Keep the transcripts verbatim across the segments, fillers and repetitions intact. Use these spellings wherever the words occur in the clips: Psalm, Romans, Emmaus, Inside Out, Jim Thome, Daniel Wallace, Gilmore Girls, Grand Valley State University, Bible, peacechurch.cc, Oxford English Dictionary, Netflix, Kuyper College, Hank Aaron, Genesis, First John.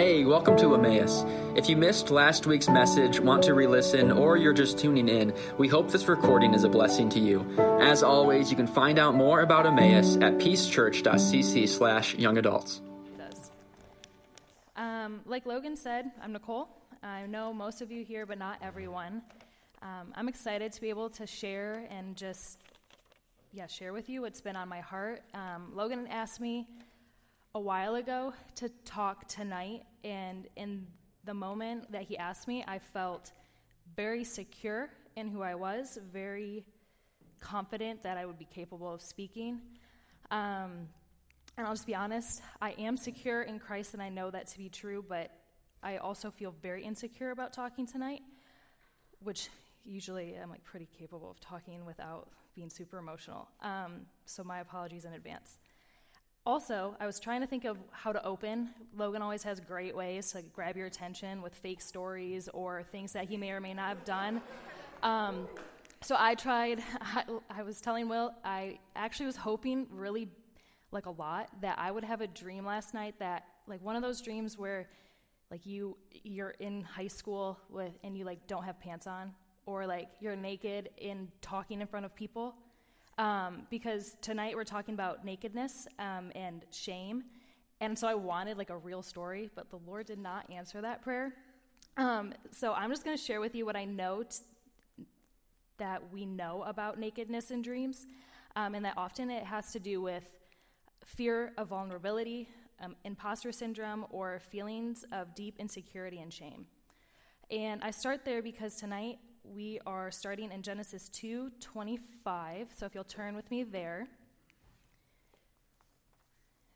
Hey, welcome to Emmaus. If you missed last week's message, want to re-listen, or you're just tuning in, we hope this recording is a blessing to you. As always, you can find out more about Emmaus at peacechurch.cc slash young adults. Um, like Logan said, I'm Nicole. I know most of you here, but not everyone. Um, I'm excited to be able to share and just, yeah, share with you what's been on my heart. Um, Logan asked me a while ago to talk tonight, and in the moment that he asked me, I felt very secure in who I was, very confident that I would be capable of speaking. Um, and I'll just be honest, I am secure in Christ, and I know that to be true, but I also feel very insecure about talking tonight, which usually I'm like pretty capable of talking without being super emotional. Um, so my apologies in advance. Also, I was trying to think of how to open. Logan always has great ways to grab your attention with fake stories or things that he may or may not have done. Um, so I tried, I, I was telling Will, I actually was hoping really, like a lot, that I would have a dream last night that, like one of those dreams where like you, you're in high school with and you like don't have pants on, or like you're naked and talking in front of people. Um, because tonight we're talking about nakedness um, and shame, and so I wanted like a real story, but the Lord did not answer that prayer. Um, so I'm just going to share with you what I know t- that we know about nakedness in dreams, um, and that often it has to do with fear of vulnerability, um, imposter syndrome, or feelings of deep insecurity and shame. And I start there because tonight we are starting in Genesis two twenty-five, so if you'll turn with me there.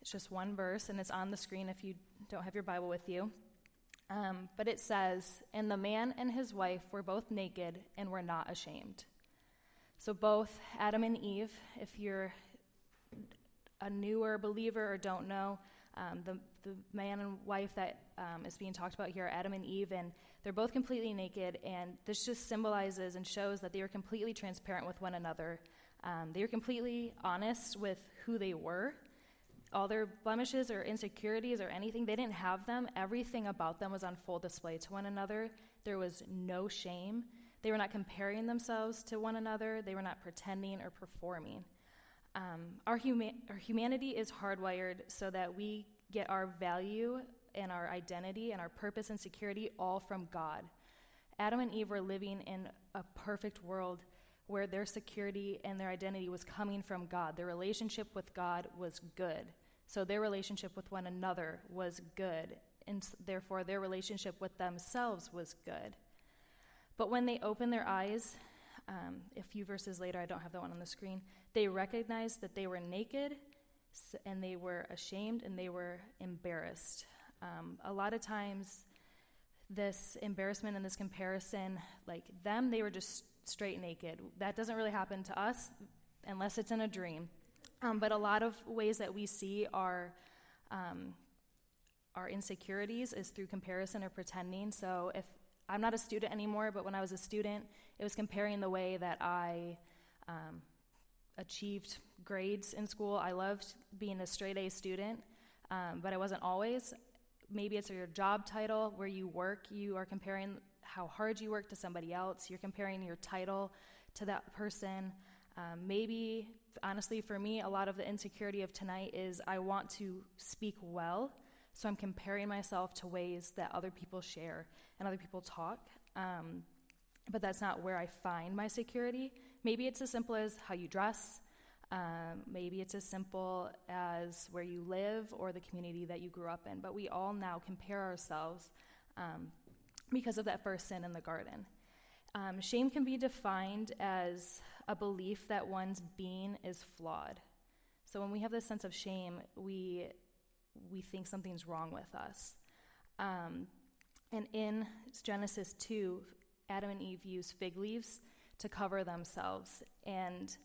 It's just one verse, and it's on the screen if you don't have your Bible with you. Um, but it says, "And the man and his wife were both naked and were not ashamed." So both Adam and Eve, if you're a newer believer or don't know, um, the, the man and wife that um, is being talked about here are Adam and Eve, and they're both completely naked, and this just symbolizes and shows that they were completely transparent with one another. Um, they were completely honest with who they were. All their blemishes or insecurities or anything, they didn't have them. Everything about them was on full display to one another. There was no shame. They were not comparing themselves to one another. They were not pretending or performing. Um, our, huma- our humanity is hardwired so that we get our value and our identity and our purpose and security all from God. Adam and Eve were living in a perfect world where their security and their identity was coming from God. Their relationship with God was good. So their relationship with one another was good, and therefore their relationship with themselves was good. But when they opened their eyes, um, a few verses later, I don't have that one on the screen, they recognized that they were naked and they were ashamed and they were embarrassed. Um, a lot of times this embarrassment and this comparison, like them, they were just straight naked. That doesn't really happen to us unless it's in a dream. Um, but a lot of ways that we see our, um, our insecurities is through comparison or pretending. So if I'm not a student anymore, but when I was a student, it was comparing the way that I um, achieved grades in school. I loved being a straight A student, um, but I wasn't always. Maybe it's your job title, where you work. You are comparing how hard you work to somebody else. You're comparing your title to that person. Um, maybe, honestly, for me, a lot of the insecurity of tonight is I want to speak well, so I'm comparing myself to ways that other people share and other people talk, um, but that's not where I find my security. Maybe it's as simple as how you dress. Um, maybe it's as simple as where you live or the community that you grew up in, but we all now compare ourselves um, because of that first sin in the garden. Um, shame can be defined as a belief that one's being is flawed. So when we have this sense of shame, we we think something's wrong with us. Um, and in Genesis two, Adam and Eve used fig leaves to cover themselves, and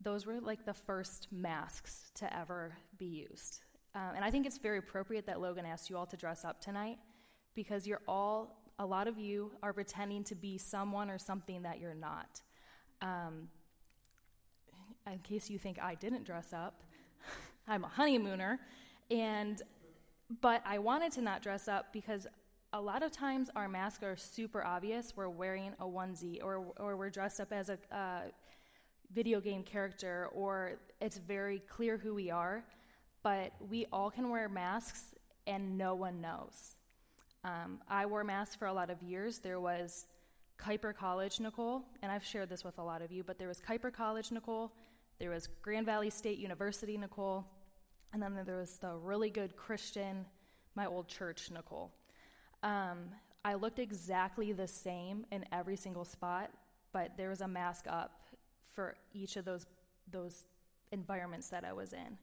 those were like the first masks to ever be used. Um, and I think it's very appropriate that Logan asked you all to dress up tonight, because you're all, a lot of you are pretending to be someone or something that you're not. Um, in case you think I didn't dress up, I'm a honeymooner, and But I wanted to not dress up because a lot of times our masks are super obvious. We're wearing a onesie, or or we're dressed up as a uh, video game character, or it's very clear who we are. But we all can wear masks, and no one knows. Um, I wore masks for a lot of years. There was Kuyper College, Nicole, and I've shared this with a lot of you, but there was Kuyper College, Nicole, there was Grand Valley State University, Nicole, and then there was the really good Christian, my old church, Nicole. Um, I looked exactly the same in every single spot, but there was a mask up for each of those those environments that I was in.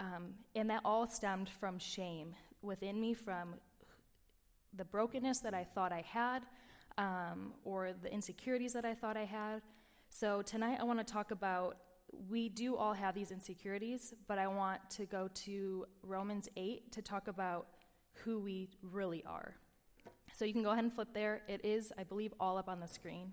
Um, and that all stemmed from shame within me, from the brokenness that I thought I had, um, or the insecurities that I thought I had. So tonight I want to talk about, we do all have these insecurities, but I want to go to Romans eight to talk about who we really are. So you can go ahead and flip there. It is, I believe, all up on the screen.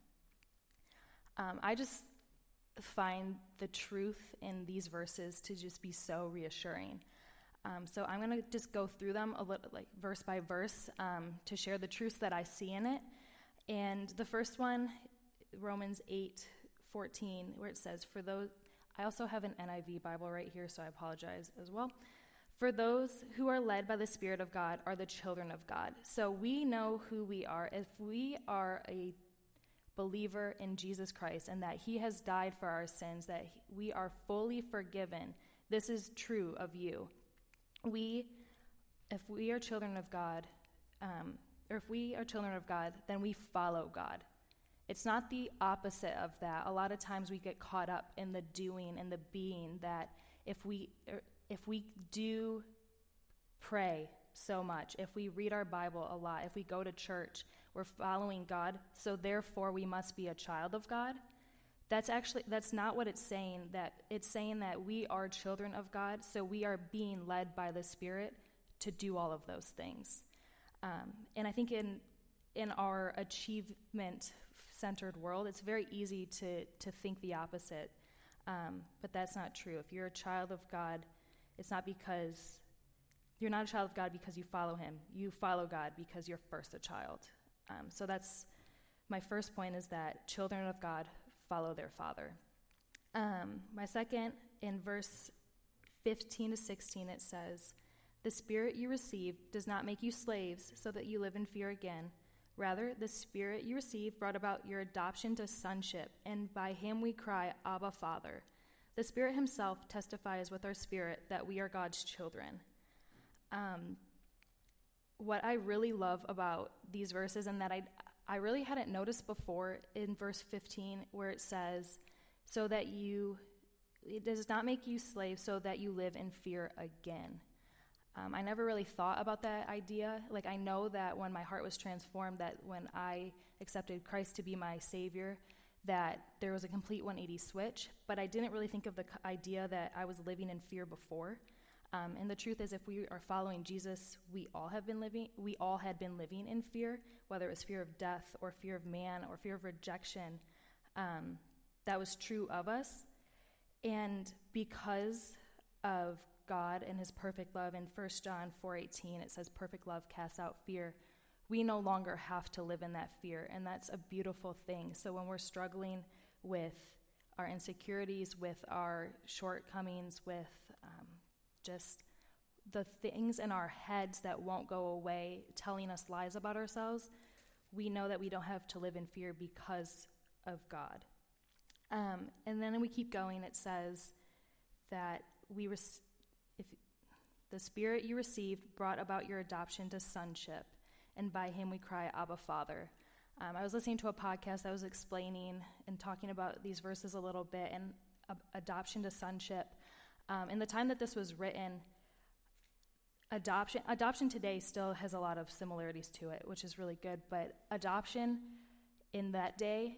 Um, I just... find the truth in these verses to just be so reassuring. Um, so I'm going to just go through them a little, like verse by verse, um, to share the truths that I see in it. And the first one, Romans eight fourteen, where it says, "For those," I also have an N I V Bible right here, so I apologize as well. "For those who are led by the Spirit of God are the children of God." So we know who we are. If we are a believer in Jesus Christ and that he has died for our sins, that we are fully forgiven, this is true of you. We, if we are children of God, um, or if we are children of God, then we follow God. It's not the opposite of that. A lot of times we get caught up in the doing and the being, that if we, if we do pray so much, if we read our Bible a lot, if we go to church, we're following God, so therefore we must be a child of God. That's actually, that's not what it's saying. That it's saying that we are children of God, so we are being led by the Spirit to do all of those things. Um, and I think in in our achievement-centered world, it's very easy to, to think the opposite. Um, but that's not true. If you're a child of God, it's not because, you're not a child of God because you follow him. You follow God because you're first a child. Um, so that's my first point, is that children of God follow their father. Um, my second, in verse fifteen to sixteen, it says, "The Spirit you received does not make you slaves so that you live in fear again. Rather, the Spirit you received brought about your adoption to sonship, and by him we cry, 'Abba, Father.' The Spirit himself testifies with our spirit that we are God's children." Um, what I really love about these verses, and that I I really hadn't noticed before, in verse fifteen, where it says, "So that you, it does not make you slaves so that you live in fear again." Um, I never really thought about that idea. Like, I know that when my heart was transformed, that when I accepted Christ to be my Savior, that there was a complete one eighty switch, but I didn't really think of the idea that I was living in fear before. Um, and the truth is, if we are following Jesus, we all have been living, we all had been living in fear, whether it was fear of death or fear of man or fear of rejection. Um, that was true of us. And because of God and his perfect love, in First John four eighteen, it says, "Perfect love casts out fear." We no longer have to live in that fear, and that's a beautiful thing. So when we're struggling with our insecurities, with our shortcomings, with um, just the things in our heads that won't go away, telling us lies about ourselves, we know that we don't have to live in fear because of God. Um, and then we keep going. It says that we, res- if the Spirit you received brought about your adoption to sonship, and by him we cry, 'Abba, Father.'" Um, I was listening to a podcast that was explaining and talking about these verses a little bit, and uh, adoption to sonship. Um, in the time that this was written, adoption adoption today still has a lot of similarities to it, which is really good. But adoption in that day,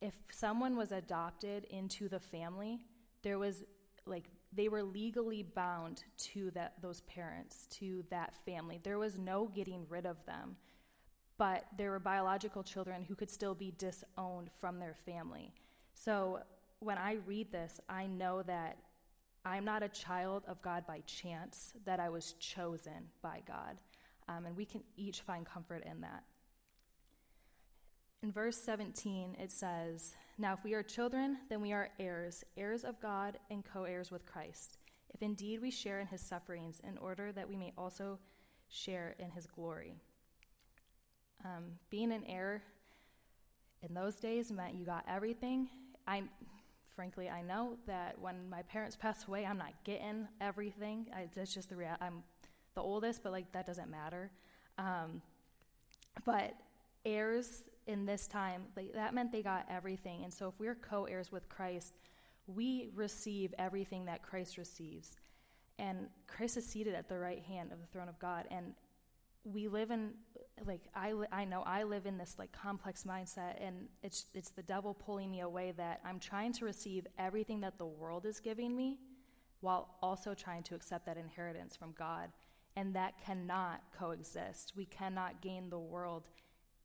if someone was adopted into the family, there was like they were legally bound to that those parents, to that family. There was no getting rid of them. But there were biological children who could still be disowned from their family. So when I read this, I know that I'm not a child of God by chance, that I was chosen by God. Um, and we can each find comfort in that. In verse seventeen, it says, "Now if we are children, then we are heirs, heirs of God and co-heirs with Christ, if indeed we share in his sufferings, in order that we may also share in his glory." Um, being an heir in those days meant you got everything. I, frankly, I know that when my parents pass away, I'm not getting everything. I, that's just the reality. I'm the oldest, but like that doesn't matter. Um, but heirs in this time, they, that meant they got everything. And so, if we're co-heirs with Christ, we receive everything that Christ receives, and Christ is seated at the right hand of the throne of God, and we live in, like, I, li- I know I live in this, like, complex mindset, and it's it's the devil pulling me away, that I'm trying to receive everything that the world is giving me while also trying to accept that inheritance from God, and that cannot coexist. We cannot gain the world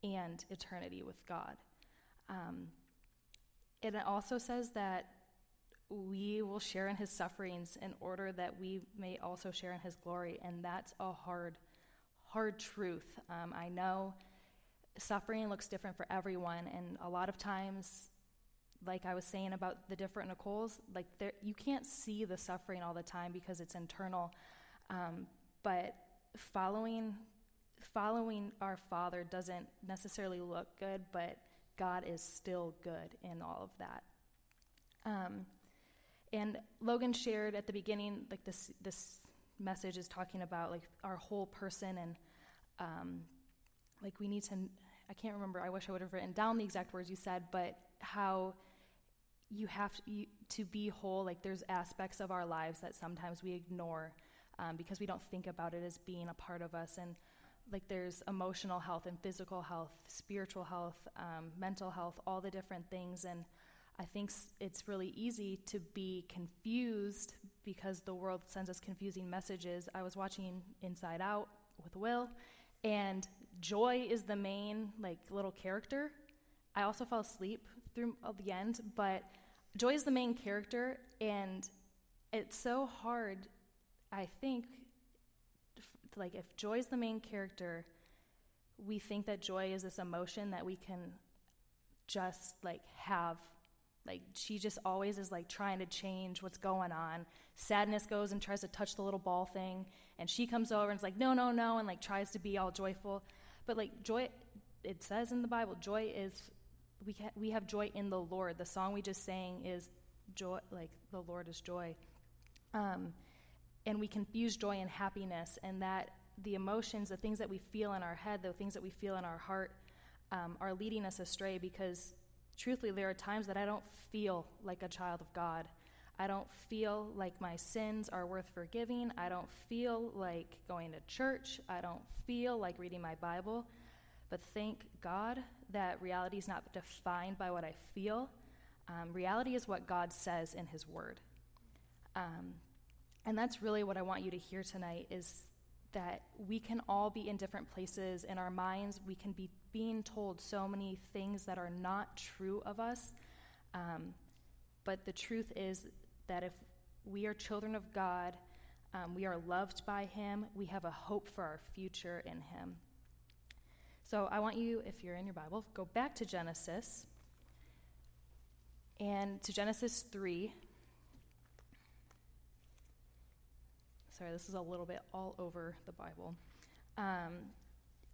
and eternity with God. Um, it also says that we will share in his sufferings in order that we may also share in his glory, and that's a hard Hard truth. Um, I know suffering looks different for everyone, and a lot of times, like I was saying about the different Nicoles, like there, you can't see the suffering all the time because it's internal. Um, but following, following our Father doesn't necessarily look good, but God is still good in all of that. Um, and Logan shared at the beginning, like this, this. message is talking about like our whole person, and um, like we need to, I can't remember, I wish I would have written down the exact words you said, but how you have to, you, to be whole, like there's aspects of our lives that sometimes we ignore um, because we don't think about it as being a part of us, and like there's emotional health and physical health, spiritual health, um, mental health, all the different things, and I think it's really easy to be confused because the world sends us confusing messages. I was watching Inside Out with Will, and Joy is the main like little character. I also fell asleep through the end, but Joy is the main character, and it's so hard, I think, f- like if Joy is the main character, we think that joy is this emotion that we can just like have. Like, she just always is, like, trying to change what's going on. Sadness goes and tries to touch the little ball thing, and she comes over and is like, no, no, no, and, like, tries to be all joyful. But, like, joy, it says in the Bible, joy is, we can, we have joy in the Lord. The song we just sang is joy, like, the Lord is joy. Um, and we confuse joy and happiness, and that the emotions, the things that we feel in our head, the things that we feel in our heart um, are leading us astray, because truthfully, there are times that I don't feel like a child of God. I don't feel like my sins are worth forgiving. I don't feel like going to church. I don't feel like reading my Bible. But thank God that reality is not defined by what I feel. Um, reality is what God says in his word. Um, and that's really what I want you to hear tonight, is that we can all be in different places in our minds. We can be being told so many things that are not true of us. Um, but the truth is that if we are children of God, um, we are loved by him, we have a hope for our future in him. So I want you, if you're in your Bible, go back to Genesis, and to Genesis three. Sorry, this is a little bit all over the Bible. Um,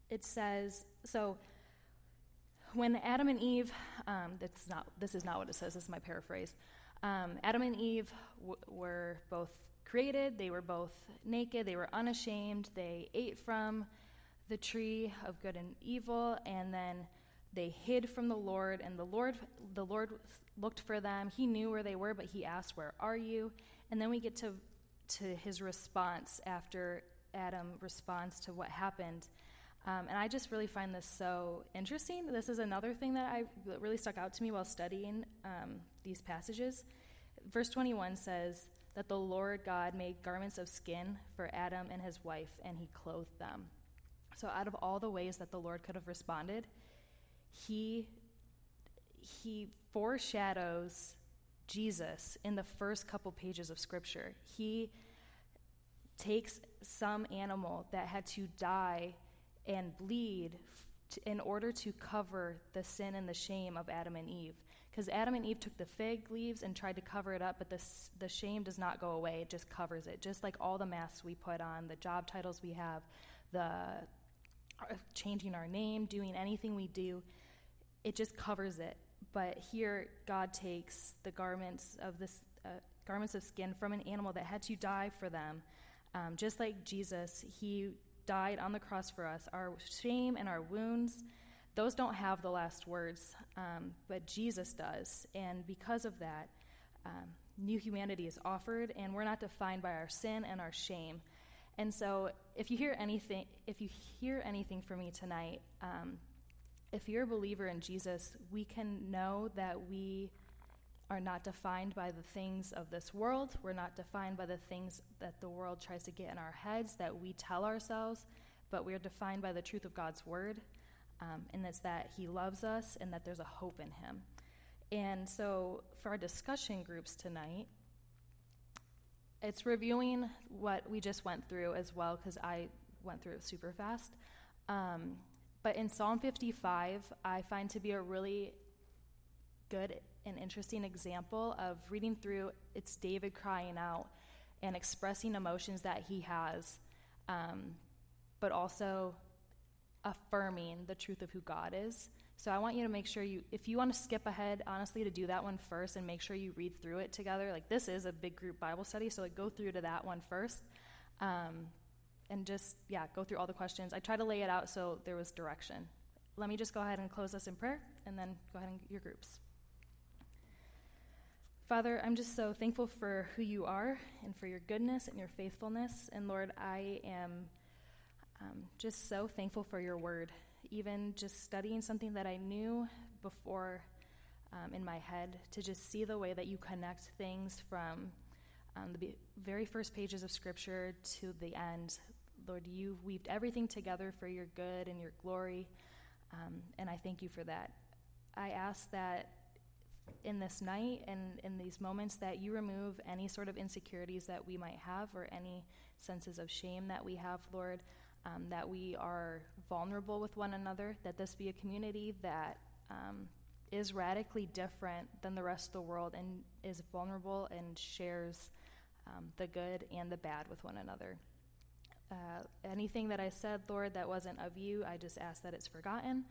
it says, so when Adam and Eve, um, that's not, this is not what it says, this is my paraphrase. Um, Adam and Eve w- were both created, they were both naked, they were unashamed, they ate from the tree of good and evil, and then they hid from the Lord, and the Lord, the Lord looked for them. He knew where they were, but he asked, "Where are you?" And then we get to to his response after Adam responds to what happened. Um, and I just really find this so interesting. This is another thing that I that really stuck out to me while studying um, these passages. Verse twenty-one says that the Lord God made garments of skin for Adam and his wife, and he clothed them. So out of all the ways that the Lord could have responded, he he foreshadows Jesus in the first couple pages of Scripture. He takes some animal that had to die and bleed to, in order to cover the sin and the shame of Adam and Eve. Because Adam and Eve took the fig leaves and tried to cover it up, but the, the shame does not go away. It just covers it, just like all the masks we put on, the job titles we have, the uh, changing our name, doing anything we do. It just covers it. But here, God takes the garments of this uh, garments of skin from an animal that had to die for them. Um, just like Jesus, he died on the cross for us. Our shame and our wounds, those don't have the last words, um, but Jesus does. And because of that, um, new humanity is offered, and we're not defined by our sin and our shame. And so, if you hear anything, if you hear anything from me tonight, um, if you're a believer in Jesus, we can know that we are not defined by the things of this world. We're not defined by the things that the world tries to get in our heads, that we tell ourselves, but we are defined by the truth of God's word, um, and it's that he loves us and that there's a hope in him. And so for our discussion groups tonight, it's reviewing what we just went through as well, because I went through it super fast. Um But in Psalm fifty-five, I find to be a really good and interesting example of reading through. It's David crying out and expressing emotions that he has, um, but also affirming the truth of who God is. So I want you to make sure you, if you want to skip ahead, honestly, to do that one first and make sure you read through it together. Like, this is a big group Bible study, so like, go through to that one first. Um And just, yeah, go through all the questions. I try to lay it out so there was direction. Let me just go ahead and close us in prayer, and then go ahead and your groups. Father, I'm just so thankful for who you are and for your goodness and your faithfulness. And Lord, I am um, just so thankful for your word, even just studying something that I knew before um, in my head, to just see the way that you connect things from um, the very first pages of Scripture to the end. Lord, you've weaved everything together for your good and your glory, um, and I thank you for that. I ask that in this night and in these moments that you remove any sort of insecurities that we might have or any senses of shame that we have, Lord, um, that we are vulnerable with one another, that this be a community that um, is radically different than the rest of the world and is vulnerable and shares um, the good and the bad with one another. Uh, anything that I said, Lord, that wasn't of you, I just ask that it's forgotten.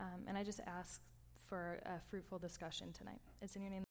Um, and I just ask for a fruitful discussion tonight. It's in your name.